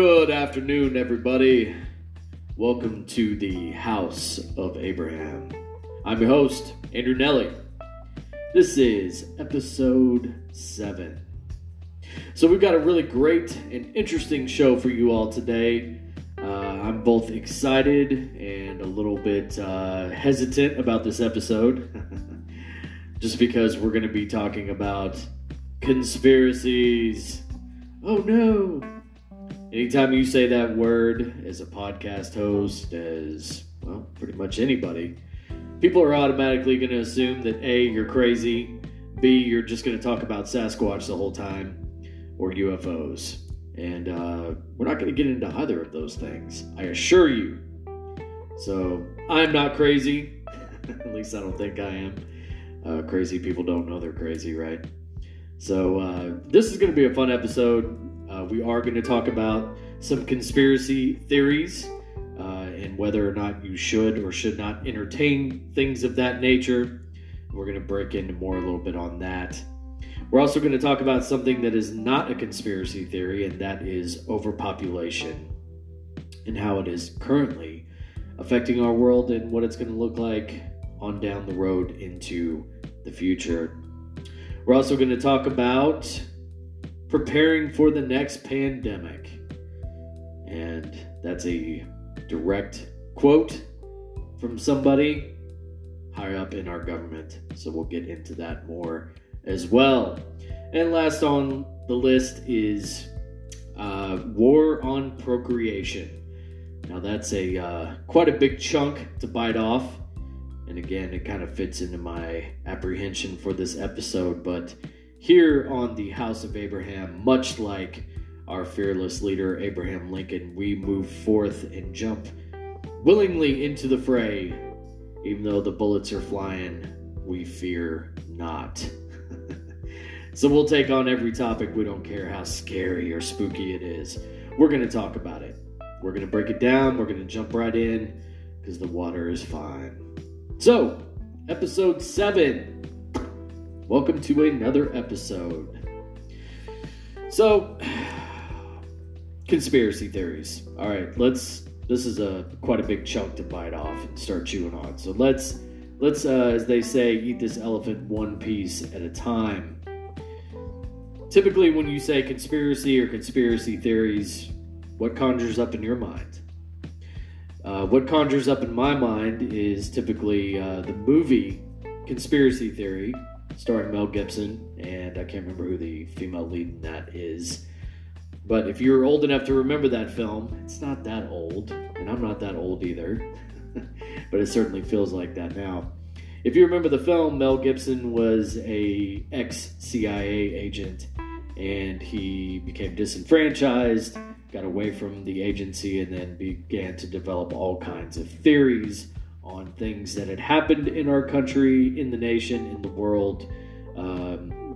Good afternoon, everybody. Welcome to the House of Abraham. I'm your host, Andrew Nelly. This is episode 7. So we've got a really great and interesting show for you all today. I'm both excited and a little bit hesitant about this episode. Just because we're going to be talking about conspiracies. Oh no! Anytime you say that word as a podcast host, as, well, pretty much anybody, people are automatically going to assume that A, you're crazy, B, you're just going to talk about Sasquatch the whole time, or UFOs. And we're not going to get into either of those things, I assure you. So, I'm not crazy. At least I don't think I am. Crazy people don't know they're crazy, right? So, this is going to be a fun episode. We are going to talk about some conspiracy theories and whether or not you should or should not entertain things of that nature. We're going to break into more a little bit on that. We're also going to talk about something that is not a conspiracy theory, and that is overpopulation and how it is currently affecting our world and what it's going to look like on down the road into the future. We're also going to talk about preparing for the next pandemic. And that's a direct quote from somebody higher up in our government. So we'll get into that more as well. And last on the list is war on procreation. Now that's a quite a big chunk to bite off. And again, it kind of fits into my apprehension for this episode, but here on the House of Abraham, much like our fearless leader, Abraham Lincoln, we move forth and jump willingly into the fray. Even though the bullets are flying, we fear not. So we'll take on every topic. We don't care how scary or spooky it is. We're going to talk about it. We're going to break it down. We're going to jump right in because the water is fine. So, episode 7. Welcome to another episode. So, conspiracy theories. All right, this is quite a big chunk to bite off and start chewing on. So let's as they say, eat this elephant one piece at a time. Typically, when you say conspiracy or conspiracy theories, what conjures up in your mind? What conjures up in my mind is typically the movie Conspiracy Theory, starring Mel Gibson, and I can't remember who the female lead in that is. But if you're old enough to remember that film, it's not that old, and I'm not that old either, but it certainly feels like that now. If you remember the film, Mel Gibson was a ex-CIA agent, and he became disenfranchised, got away from the agency, and then began to develop all kinds of theories on things that had happened in our country, in the nation, in the world,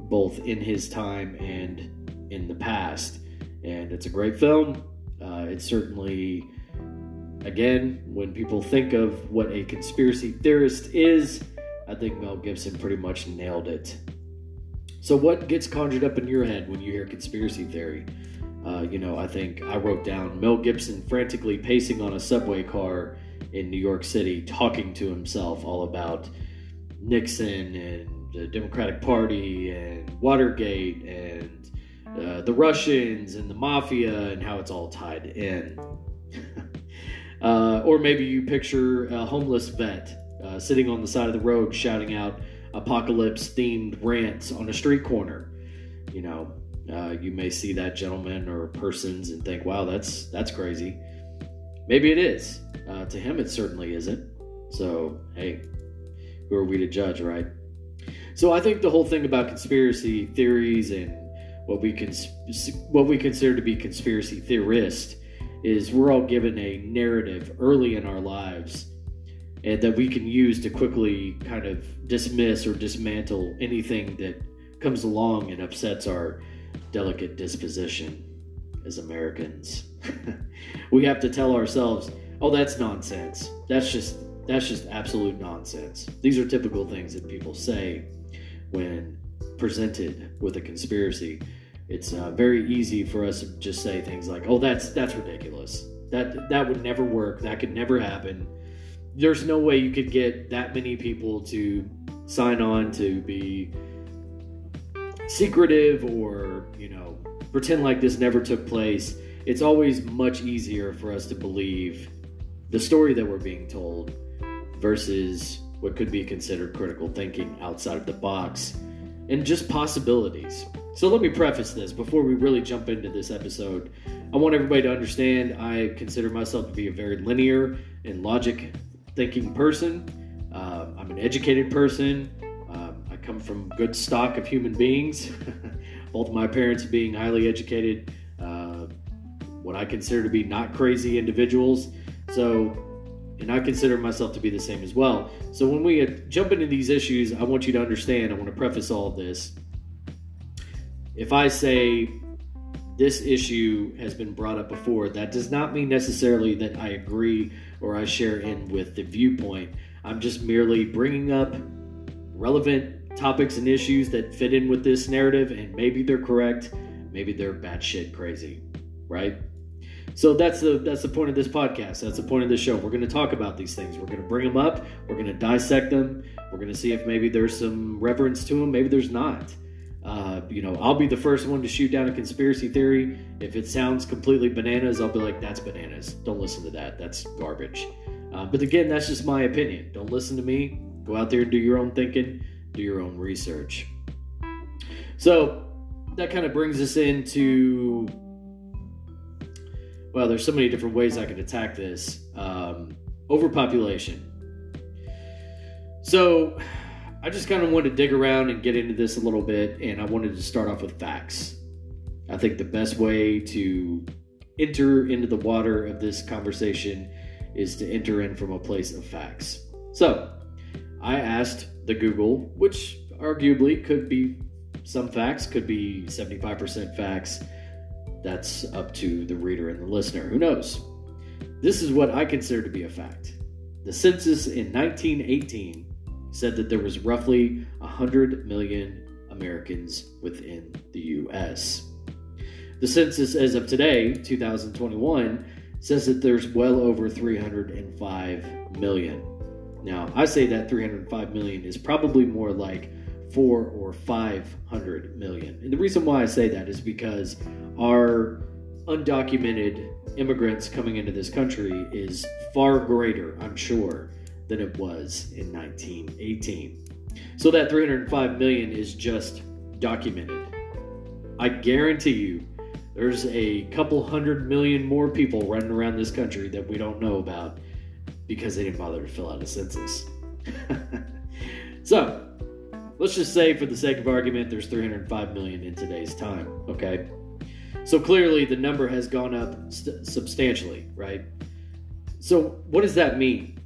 both in his time and in the past. And it's a great film. It's certainly, again, when people think of what a conspiracy theorist is, I think Mel Gibson pretty much nailed it. So what gets conjured up in your head when you hear conspiracy theory? I think I wrote down Mel Gibson frantically pacing on a subway car in New York City, talking to himself all about Nixon and the Democratic Party and Watergate and the Russians and the mafia and how it's all tied in. Or maybe you picture a homeless vet sitting on the side of the road shouting out apocalypse-themed rants on a street corner. You may see that gentleman or persons and think, wow, that's crazy. Maybe it is. To him, it certainly isn't. So, hey, who are we to judge, right? So I think the whole thing about conspiracy theories and what we consider to be conspiracy theorists is we're all given a narrative early in our lives and that we can use to quickly kind of dismiss or dismantle anything that comes along and upsets our delicate disposition as Americans. We have to tell ourselves, oh, that's nonsense. That's just absolute nonsense. These are typical things that people say when presented with a conspiracy. It's very easy for us to just say things like, oh, that's ridiculous. That would never work. That could never happen. There's no way you could get that many people to sign on to be secretive or, you know, pretend like this never took place. It's always much easier for us to believe the story that we're being told versus what could be considered critical thinking outside of the box and just possibilities. So let me preface this before we really jump into this episode. I want everybody to understand I consider myself to be a very linear and logic thinking person. I'm an educated person. I come from good stock of human beings. Both my parents being highly educated, what I consider to be not crazy individuals. So, and I consider myself to be the same as well. So when we jump into these issues, I want you to understand, I want to preface all of this. If I say this issue has been brought up before, that does not mean necessarily that I agree or I share in with the viewpoint. I'm just merely bringing up relevant topics and issues that fit in with this narrative, and maybe they're correct, maybe they're batshit crazy, right? So that's the point of this podcast. That's the point of this show. We're going to talk about these things. We're going to bring them up. We're going to dissect them. We're going to see if maybe there's some reverence to them. Maybe there's not. I'll be the first one to shoot down a conspiracy theory. If it sounds completely bananas, I'll be like, that's bananas. Don't listen to that. That's garbage. But again, that's just my opinion. Don't listen to me. Go out there and do your own thinking. Do your own research. So that kind of brings us into... Well, there's so many different ways I could attack this. Overpopulation. So I just kind of wanted to dig around and get into this a little bit, and I wanted to start off with facts. I think the best way to enter into the water of this conversation is to enter in from a place of facts. So I asked the Google, which arguably could be some facts, could be 75% facts. That's up to the reader and the listener. Who knows? This is what I consider to be a fact. The census in 1918 said that there was roughly 100 million Americans within the U.S. The census as of today, 2021, says that there's well over 305 million. Now, I say that 305 million is probably more like 400 or 500 million. And the reason why I say that is because our undocumented immigrants coming into this country is far greater, I'm sure, than it was in 1918. So that 305 million is just documented. I guarantee you there's a couple hundred million more people running around this country that we don't know about because they didn't bother to fill out a census. So, let's just say for the sake of argument, there's 305 million in today's time, okay? So clearly the number has gone up substantially, right? So what does that mean?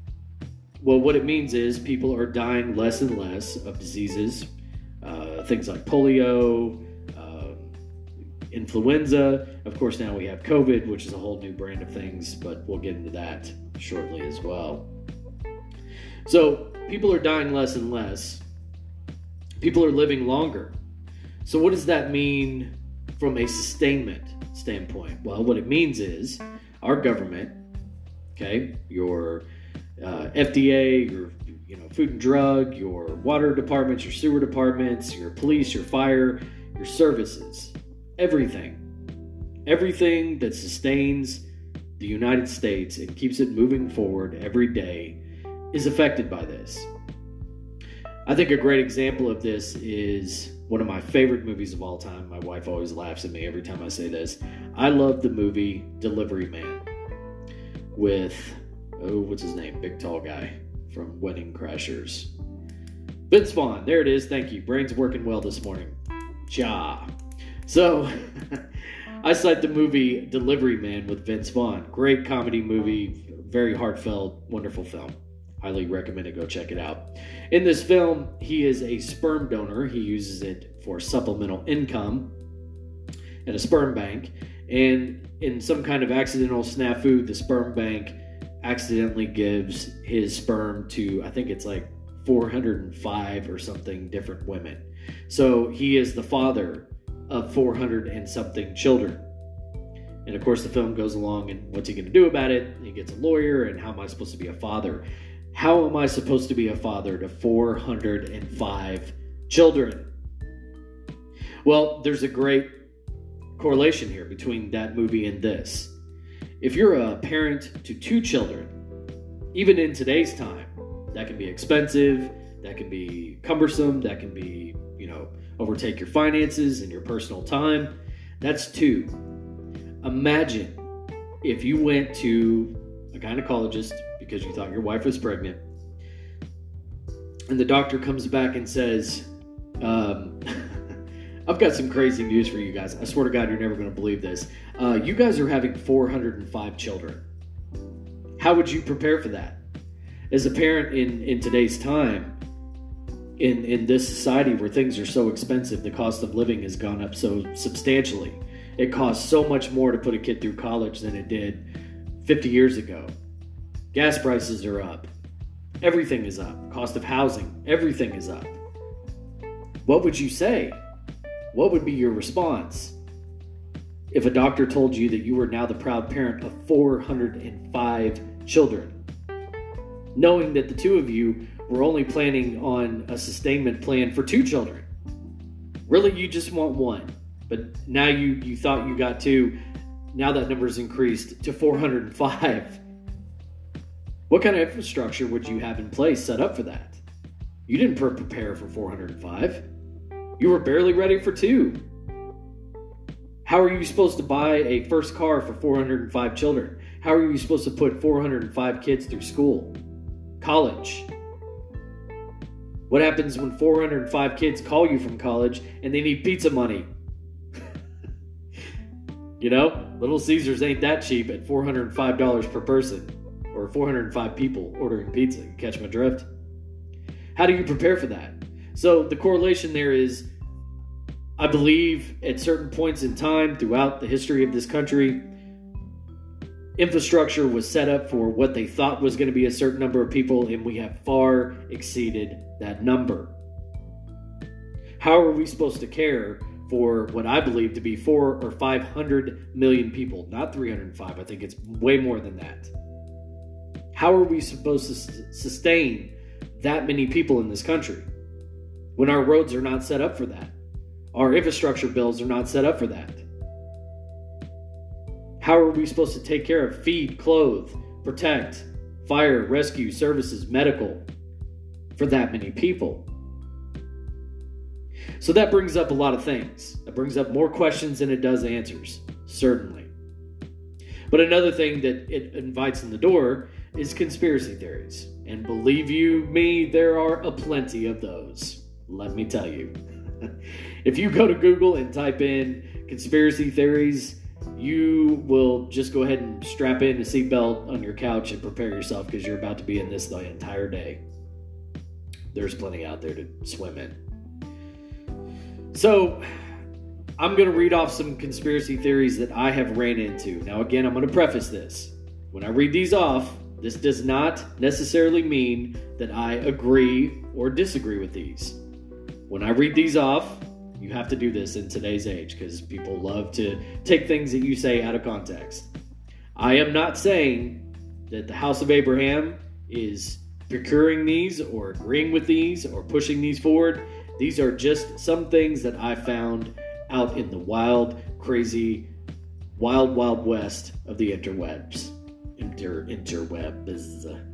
Well, what it means is people are dying less and less of diseases, things like polio, influenza. Of course, now we have COVID, which is a whole new brand of things, but we'll get into that shortly as well. So people are dying less and less. People are living longer. So what does that mean from a sustainment standpoint? Well, what it means is our government, okay, your FDA, your food and drug, your water departments, your sewer departments, your police, your fire, your services, everything that sustains the United States and keeps it moving forward every day is affected by this. I think a great example of this is one of my favorite movies of all time. My wife always laughs at me every time I say this. I love the movie Delivery Man with, what's his name? Big tall guy from Wedding Crashers. Vince Vaughn. There it is. Thank you. Brain's working well this morning. Ja. So, I cite the movie Delivery Man with Vince Vaughn. Great comedy movie. Very heartfelt. Wonderful film. Highly recommend it. Go check it out. In this film, he is a sperm donor. He uses it for supplemental income at a sperm bank. And in some kind of accidental snafu, the sperm bank accidentally gives his sperm to, I think it's like 405 or something different women. So he is the father of 400 and something children. And of course the film goes along and what's he going to do about it? He gets a lawyer and how am I supposed to be a father? How am I supposed to be a father to 405 children? Well, there's a great correlation here between that movie and this. If you're a parent to two children, even in today's time, that can be expensive, that can be cumbersome, that can be, overtake your finances and your personal time. That's two. Imagine if you went to a gynecologist because you thought your wife was pregnant, and the doctor comes back and says, I've got some crazy news for you guys. I swear to God, you're never going to believe this. You guys are having 405 children. How would you prepare for that? As a parent in today's time, in this society where things are so expensive, the cost of living has gone up so substantially. It costs so much more to put a kid through college than it did 50 years ago. Gas prices are up. Everything is up. Cost of housing. Everything is up. What would you say? What would be your response if a doctor told you that you were now the proud parent of 405 children, knowing that the two of you were only planning on a sustainment plan for two children? Really, you just want one, but now you thought you got two. Now that number's increased to 405. What kind of infrastructure would you have in place set up for that? You didn't prepare for 405. You were barely ready for two. How are you supposed to buy a first car for 405 children? How are you supposed to put 405 kids through school, college? What happens when 405 kids call you from college and they need pizza money? Little Caesars ain't that cheap at $405 per person, or 405 people ordering pizza. You catch my drift? How do you prepare for that? So the correlation there is, I believe at certain points in time throughout the history of this country, infrastructure was set up for what they thought was going to be a certain number of people, and we have far exceeded that number. How are we supposed to care for what I believe to be 400 or 500 million people? Not 305. I think it's way more than that. How are we supposed to sustain that many people in this country when our roads are not set up for that? Our infrastructure bills are not set up for that. How are we supposed to take care of feed, clothe, protect, fire, rescue, services, medical for that many people? So that brings up a lot of things. That brings up more questions than it does answers, certainly. But another thing that it invites in the door is conspiracy theories. And believe you me, there are a plenty of those. Let me tell you. If you go to Google and type in conspiracy theories, you will just go ahead and strap in a seatbelt on your couch and prepare yourself, because you're about to be in this the entire day. There's plenty out there to swim in. So I'm going to read off some conspiracy theories that I have ran into. Now, again, I'm going to preface this. When I read these off, this does not necessarily mean that I agree or disagree with these. When I read these off, you have to do this in today's age because people love to take things that you say out of context. I am not saying that the House of Abraham is procuring these or agreeing with these or pushing these forward. These are just some things that I found out in the wild, crazy, wild, wild west of the interwebs. Interwebs.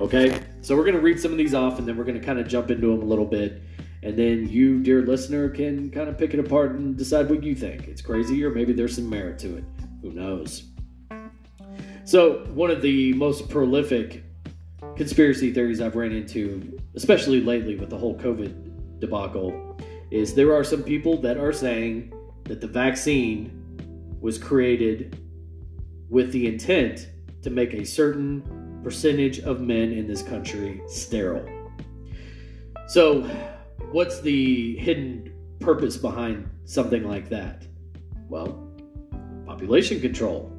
Okay, so we're going to read some of these off, and then we're going to kind of jump into them a little bit. And then you, dear listener, can kind of pick it apart and decide what you think. It's crazy, or maybe there's some merit to it. Who knows? So one of the most prolific conspiracy theories I've ran into, especially lately with the whole COVID debacle, is there are some people that are saying that the vaccine was created with the intent to make a certain percentage of men in this country sterile. So, what's the hidden purpose behind something like that? Well, population control.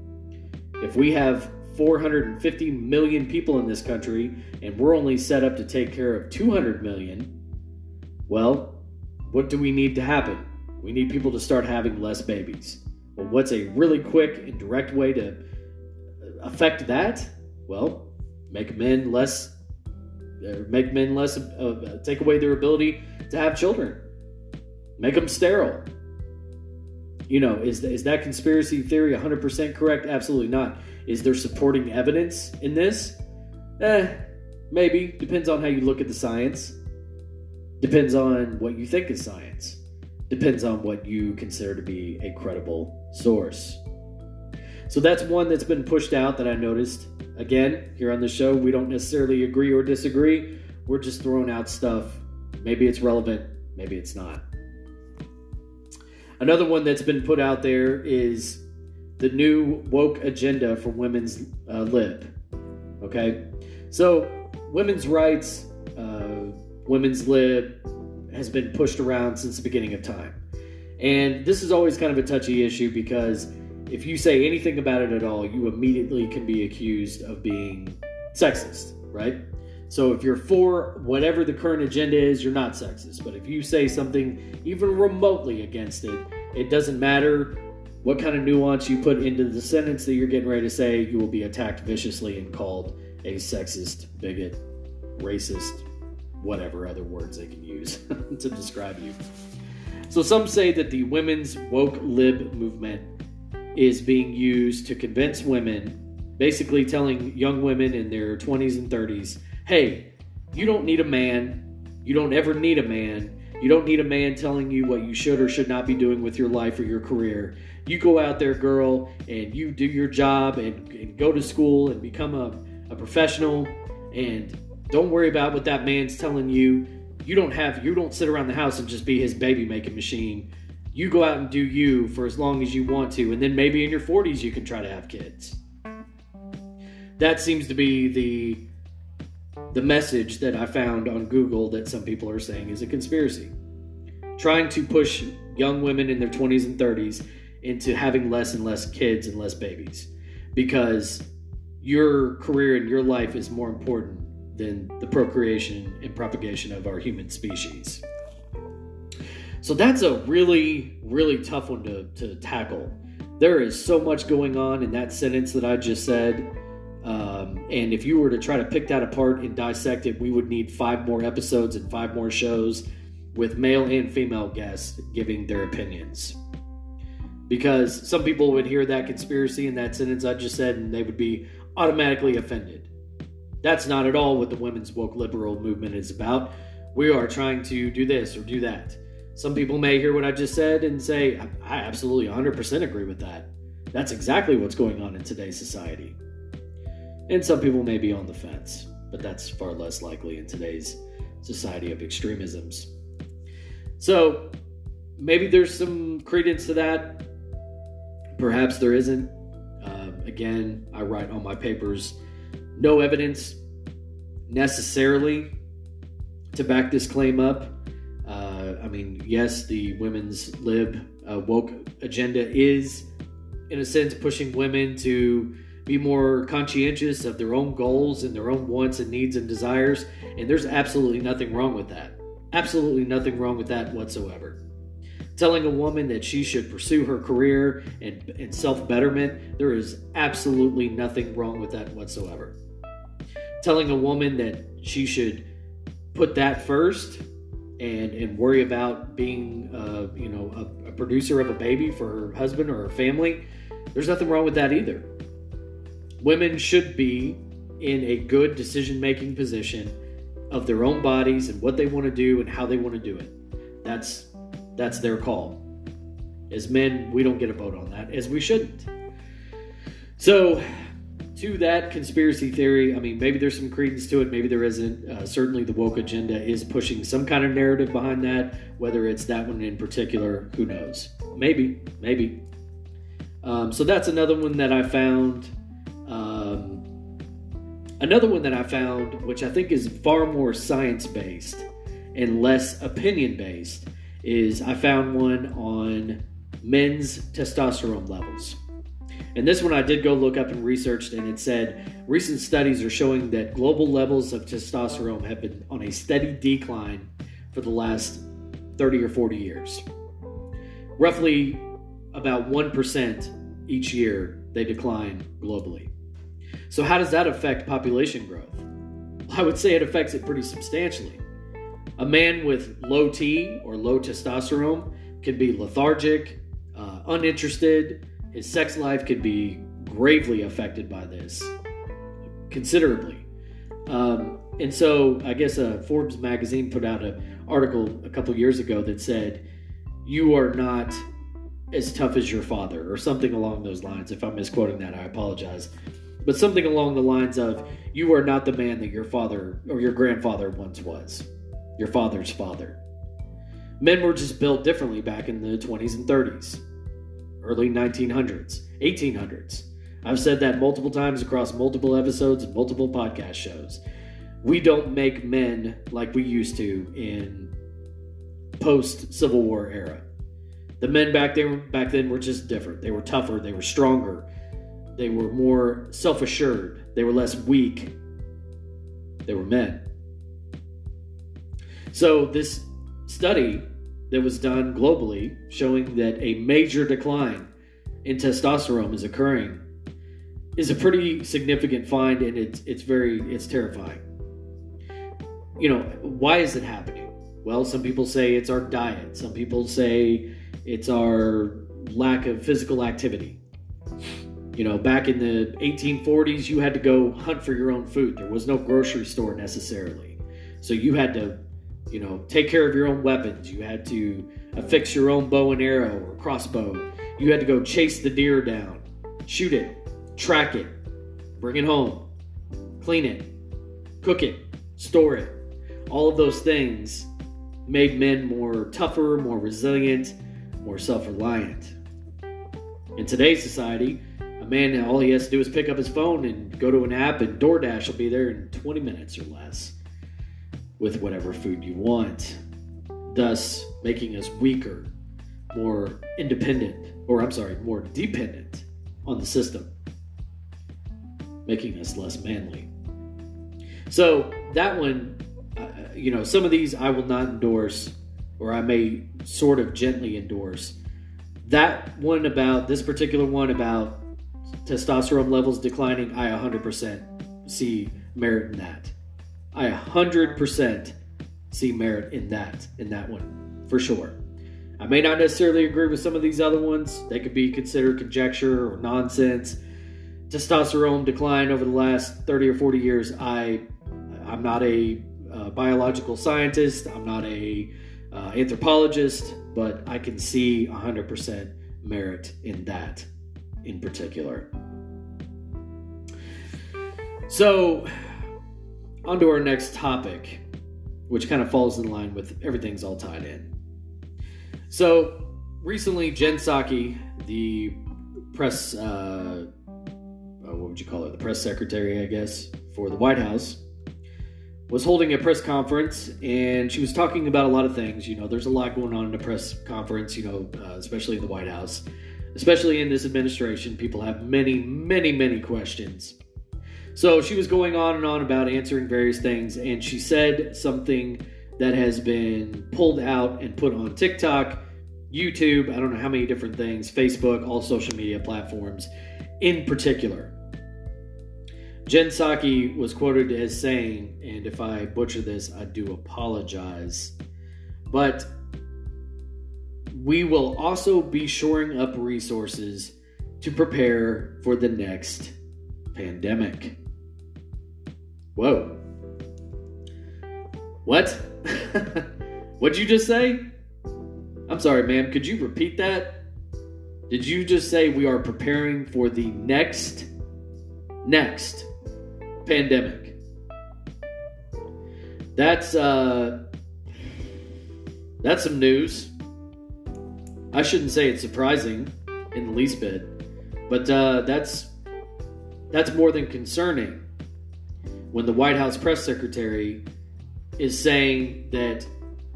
If we have 450 million people in this country and we're only set up to take care of 200 million, well, what do we need to happen? We need people to start having less babies. Well, what's a really quick and direct way to affect that? Well, take away their ability to have children. Make them sterile. You know, is that conspiracy theory 100% correct? Absolutely not. Is there supporting evidence in this? Maybe. Depends on how you look at the science. Depends on what you think is science. Depends on what you consider to be a credible source. So that's one that's been pushed out that I noticed. Again, here on the show, we don't necessarily agree or disagree. We're just throwing out stuff. Maybe it's relevant. Maybe it's not. Another one that's been put out there is the new woke agenda for women's lib. Okay? So, women's rights, women's lib has been pushed around since the beginning of time. And this is always kind of a touchy issue because if you say anything about it at all, you immediately can be accused of being sexist, right? So if you're for whatever the current agenda is, you're not sexist. But if you say something even remotely against it, it doesn't matter what kind of nuance you put into the sentence that you're getting ready to say, you will be attacked viciously and called a sexist, bigot, racist, whatever other words they can use to describe you. So some say that the women's woke lib movement is being used to convince women, basically telling young women in their 20s and 30s, hey, you don't need a man. You don't ever need a man. You don't need a man telling you what you should or should not be doing with your life or your career. You go out there, girl, and you do your job and go to school and become a professional. And don't worry about what that man's telling you. You don't sit around the house and just be his baby making machine. You go out and do you for as long as you want to. And then maybe in your 40s, you can try to have kids. That seems to be the message that I found on Google that some people are saying is a conspiracy. Trying to push young women in their 20s and 30s into having less and less kids and less babies because your career and your life is more important than the procreation and propagation of our human species. So that's a really, really tough one to tackle. There is so much going on in that sentence that I just said. And if you were to try to pick that apart and dissect it, we would need 5 more episodes and 5 more shows with male and female guests giving their opinions. Because some people would hear that conspiracy in that sentence I just said, and they would be automatically offended. That's not at all what the women's woke liberal movement is about. We are trying to do this or do that. Some people may hear what I just said and say, I absolutely 100% agree with that. That's exactly what's going on in today's society. And some people may be on the fence, but that's far less likely in today's society of extremisms. So maybe there's some credence to that. Perhaps there isn't. Again, I write on my papers, no evidence necessarily to back this claim up. Yes, the women's lib woke agenda is, in a sense, pushing women to be more conscientious of their own goals and their own wants and needs and desires. And there's absolutely nothing wrong with that. Absolutely nothing wrong with that whatsoever. Telling a woman that she should pursue her career and self-betterment, there is absolutely nothing wrong with that whatsoever. Telling a woman that she should put that first and worry about being a producer of a baby for her husband or her family, there's nothing wrong with that either. Women should be in a good decision-making position of their own bodies and what they want to do and how they want to do it. That's their call. As men, we don't get a vote on that, as we shouldn't. So, to that conspiracy theory, maybe there's some credence to it, maybe there isn't. Certainly the woke agenda is pushing some kind of narrative behind that, whether it's that one in particular, who knows? Maybe. So that's another one that I found. Another one that I found, which I think is far more science-based and less opinion-based, is I found one on men's testosterone levels. And this one I did go look up and researched, and it said, recent studies are showing that global levels of testosterone have been on a steady decline for the last 30 or 40 years. roughly about 1% each year they decline globally. So how does that affect population growth? I would say it affects it pretty substantially. A man with low T or low testosterone can be lethargic, uninterested. His sex life could be gravely affected by this, considerably. And so I guess Forbes magazine put out an article a couple years ago that said, you are not as tough as your father, or something along those lines. If I'm misquoting that, I apologize. But something along the lines of, you are not the man that your father or your grandfather once was, your father's father. Men were just built differently back in the 20s and 30s, early 1900s, 1800s. I've said that multiple times across multiple episodes and multiple podcast shows. We don't make men like we used to in post-Civil War era. The men back then were just different. They were tougher. They were stronger. They were more self-assured. They were less weak. They were men. So this study that was done globally showing that a major decline in testosterone is occurring is a pretty significant find, and it's terrifying. You know, why is it happening? Well, some people say it's our diet. Some people say it's our lack of physical activity. You know, back in the 1840s, you had to go hunt for your own food. There was no grocery store necessarily. So you had to, you know, take care of your own weapons. You had to affix your own bow and arrow or crossbow. You had to go chase the deer down, shoot it, track it, bring it home, clean it, cook it, store it. All of those things made men more tougher, more resilient, more self-reliant. In today's society, a man, all he has to do is pick up his phone and go to an app, and DoorDash will be there in 20 minutes or less with whatever food you want, thus making us weaker, more dependent on the system, making us less manly. So that one, you know, some of these I will not endorse, or I may sort of gently endorse. That one about, this particular one about testosterone levels declining, I 100% see merit in that. I 100% see merit in that one, for sure. I may not necessarily agree with some of these other ones. They could be considered conjecture or nonsense. Testosterone decline over the last 30 or 40 years, I'm not a biological scientist. I'm not a anthropologist, but I can see 100% merit in that in particular. So, on to our next topic, which kind of falls in line with everything's all tied in. So, recently, Jen Psaki, the press, what would you call her? The press secretary, I guess, for the White House, was holding a press conference, and she was talking about a lot of things. You know, there's a lot going on in a press conference, you know, especially in the White House, especially in this administration. People have many, many, many questions. So she was going on and on about answering various things, and she said something that has been pulled out and put on TikTok, YouTube, I don't know how many different things, Facebook, all social media platforms in particular. Jen Psaki was quoted as saying, and if I butcher this, I do apologize, but we will also be shoring up resources to prepare for the next pandemic. Whoa. What? What'd you just say? I'm sorry, ma'am. Could you repeat that? Did you just say we are preparing for the next pandemic? That's some news. I shouldn't say it's surprising in the least bit, but that's more than concerning when the White House press secretary is saying that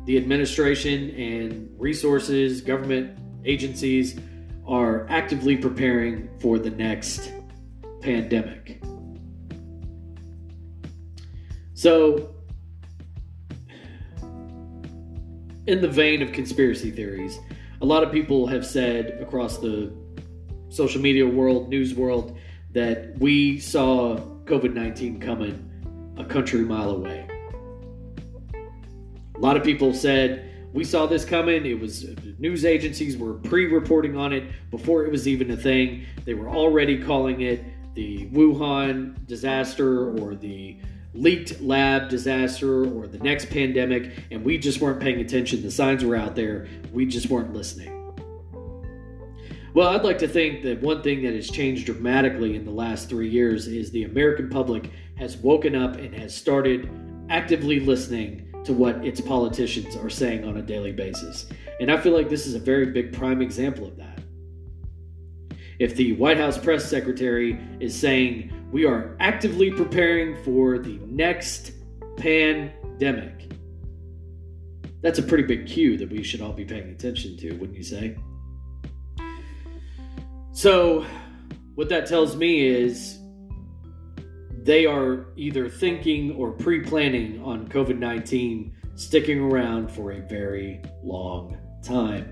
the administration and resources, government agencies, are actively preparing for the next pandemic. So, in the vein of conspiracy theories, a a lot of people have said across the social media world, news world, that we saw COVID-19 coming a country mile away. A lot of people said, we saw this coming. It was, news agencies were pre-reporting on it before it was even a thing. They were already calling it the Wuhan disaster or the leaked lab disaster or the next pandemic, and we just weren't paying attention. The signs were out there. We just weren't listening. Well, I'd like to think that one thing that has changed dramatically in the last 3 years is the American public has woken up and has started actively listening to what its politicians are saying on a daily basis. And I feel like this is a very big prime example of that. If the White House press secretary is saying, we are actively preparing for the next pandemic, that's a pretty big cue that we should all be paying attention to, wouldn't you say? So what that tells me is they are either thinking or pre-planning on COVID-19 sticking around for a very long time.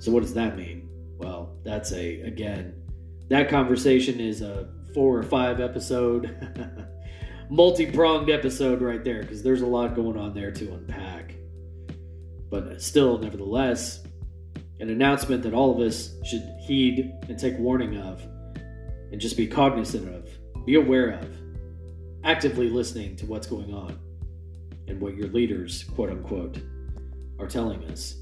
So what does that mean? Well, that's that conversation is a 4 or 5 episode, multi-pronged episode right there, because there's a lot going on there to unpack. But still, nevertheless, an announcement that all of us should heed and take warning of, and just be cognizant of, be aware of, actively listening to what's going on and what your leaders, quote unquote, are telling us.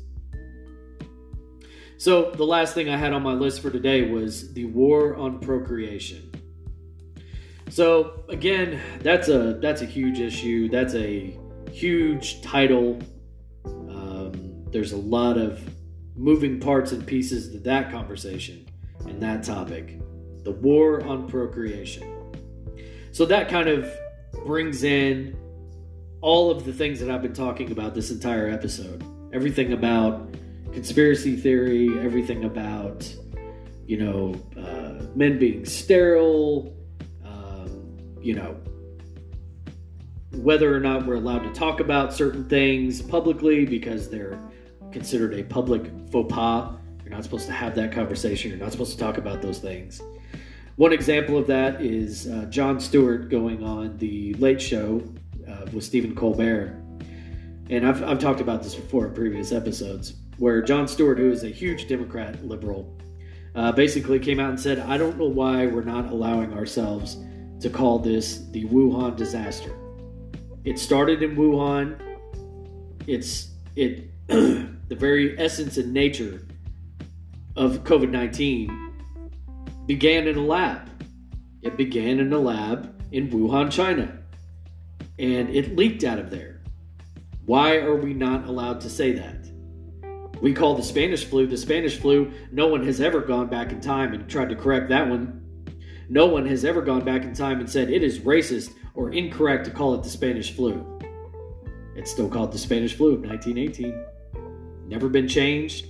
So the last thing I had on my list for today was the war on procreation. So again, that's a huge issue. That's a huge title. There's a lot of moving parts and pieces to that conversation and that topic, the war on procreation. So that kind of brings in all of the things that I've been talking about this entire episode. Everything about conspiracy theory, everything about, men being sterile, whether or not we're allowed to talk about certain things publicly because they're considered a public faux pas. You're not supposed to have that conversation. You're not supposed to talk about those things. One example of that is Jon Stewart going on The Late Show with Stephen Colbert. And I've talked about this before in previous episodes, where Jon Stewart, who is a huge Democrat liberal, basically came out and said, I don't know why we're not allowing ourselves to call this the Wuhan disaster. It started in Wuhan. The very essence and nature of COVID-19 began in a lab. It began in a lab in Wuhan, China, and it leaked out of there. Why are we not allowed to say that? We call the Spanish flu the Spanish flu. No one has ever gone back in time and tried to correct that one. No one has ever gone back in time and said it is racist or incorrect to call it the Spanish flu. It's still called the Spanish flu of 1918. Never been changed,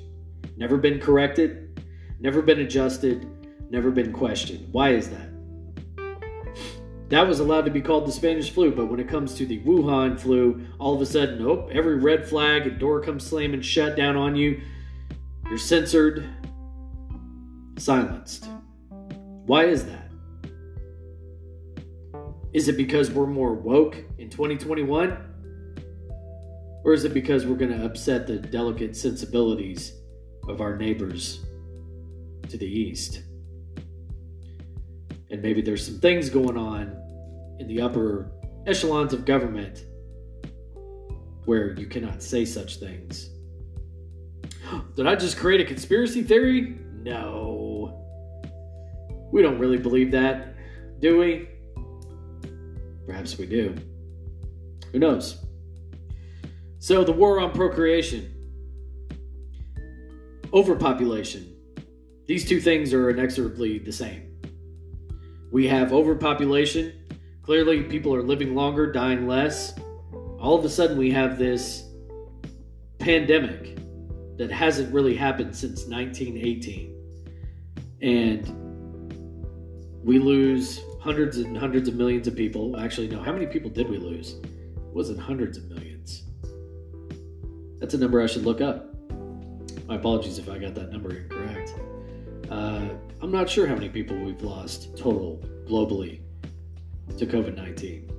never been corrected, never been adjusted, never been questioned. Why is that? That was allowed to be called the Spanish flu, but when it comes to the Wuhan flu, all of a sudden, nope, every red flag and door comes slamming shut down on you. You're censored, silenced. Why is that? Is it because we're more woke in 2021? Or is it because we're going to upset the delicate sensibilities of our neighbors to the east? And maybe there's some things going on in the upper echelons of government where you cannot say such things. Did I just create a conspiracy theory? No. We don't really believe that, do we? Perhaps we do. Who knows? So the war on procreation, overpopulation, these two things are inexorably the same. We have overpopulation. Clearly, people are living longer, dying less. All of a sudden, we have this pandemic that hasn't really happened since 1918. And we lose hundreds and hundreds of millions of people. Actually, no, how many people did we lose? It wasn't hundreds of millions. That's a number I should look up. My apologies if I got that number incorrect. I'm not sure how many people we've lost total globally to COVID-19.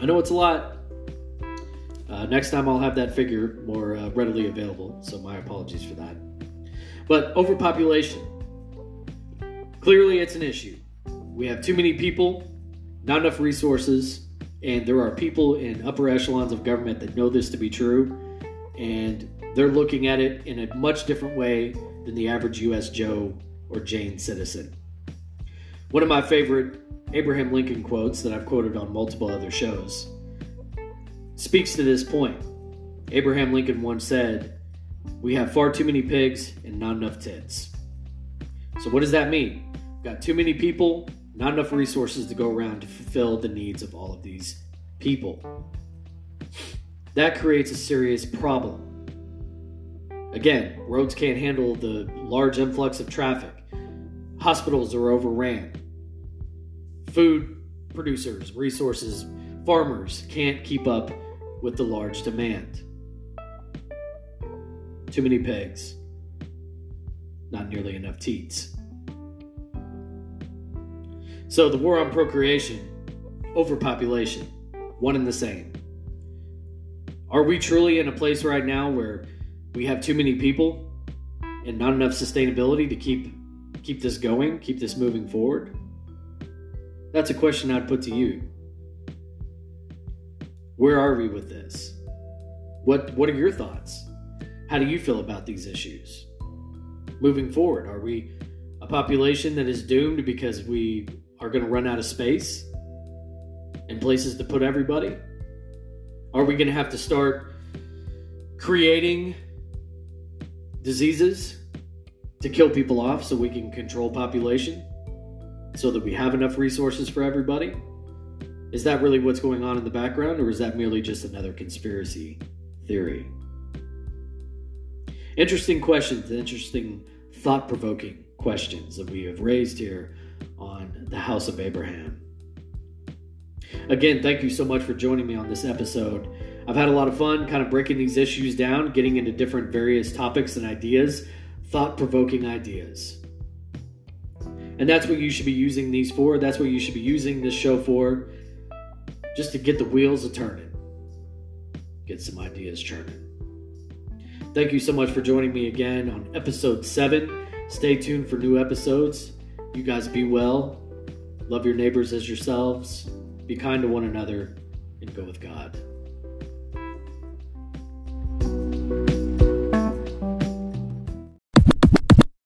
I know it's a lot. Next time I'll have that figure more readily available, so my apologies for that. But overpopulation. Clearly it's an issue. We have too many people, not enough resources, and there are people in upper echelons of government that know this to be true, and they're looking at it in a much different way than the average U.S. Joe or Jane citizen. One of my favorite Abraham Lincoln quotes that I've quoted on multiple other shows speaks to this point. Abraham Lincoln once said, "We have far too many pigs and not enough tits." So what does that mean? We've got too many people, not enough resources to go around to fulfill the needs of all of these people. That creates a serious problem. Again, roads can't handle the large influx of traffic. Hospitals are overran. Food producers, resources, farmers can't keep up with the large demand. Too many pigs. Not nearly enough teats. So the war on procreation, overpopulation, one and the same. Are we truly in a place right now where we have too many people and not enough sustainability to keep this going, keep this moving forward? That's a question I'd put to you. Where are we with this? What are your thoughts? How do you feel about these issues? Moving forward, are we a population that is doomed because we are going to run out of space and places to put everybody? Are we going to have to start creating diseases to kill people off so we can control population so that we have enough resources for everybody? Is that really what's going on in the background, or is that merely just another conspiracy theory? Interesting questions, interesting thought-provoking questions that we have raised here on the House of Abraham. Again, thank you so much for joining me on this episode. I've had a lot of fun kind of breaking these issues down, getting into different various topics and ideas, thought-provoking ideas. And that's what you should be using these for. That's what you should be using this show for, just to get the wheels a-turning, get some ideas churning. Thank you so much for joining me again on episode 7. Stay tuned for new episodes. You guys be well. Love your neighbors as yourselves. Be kind to one another and go with God.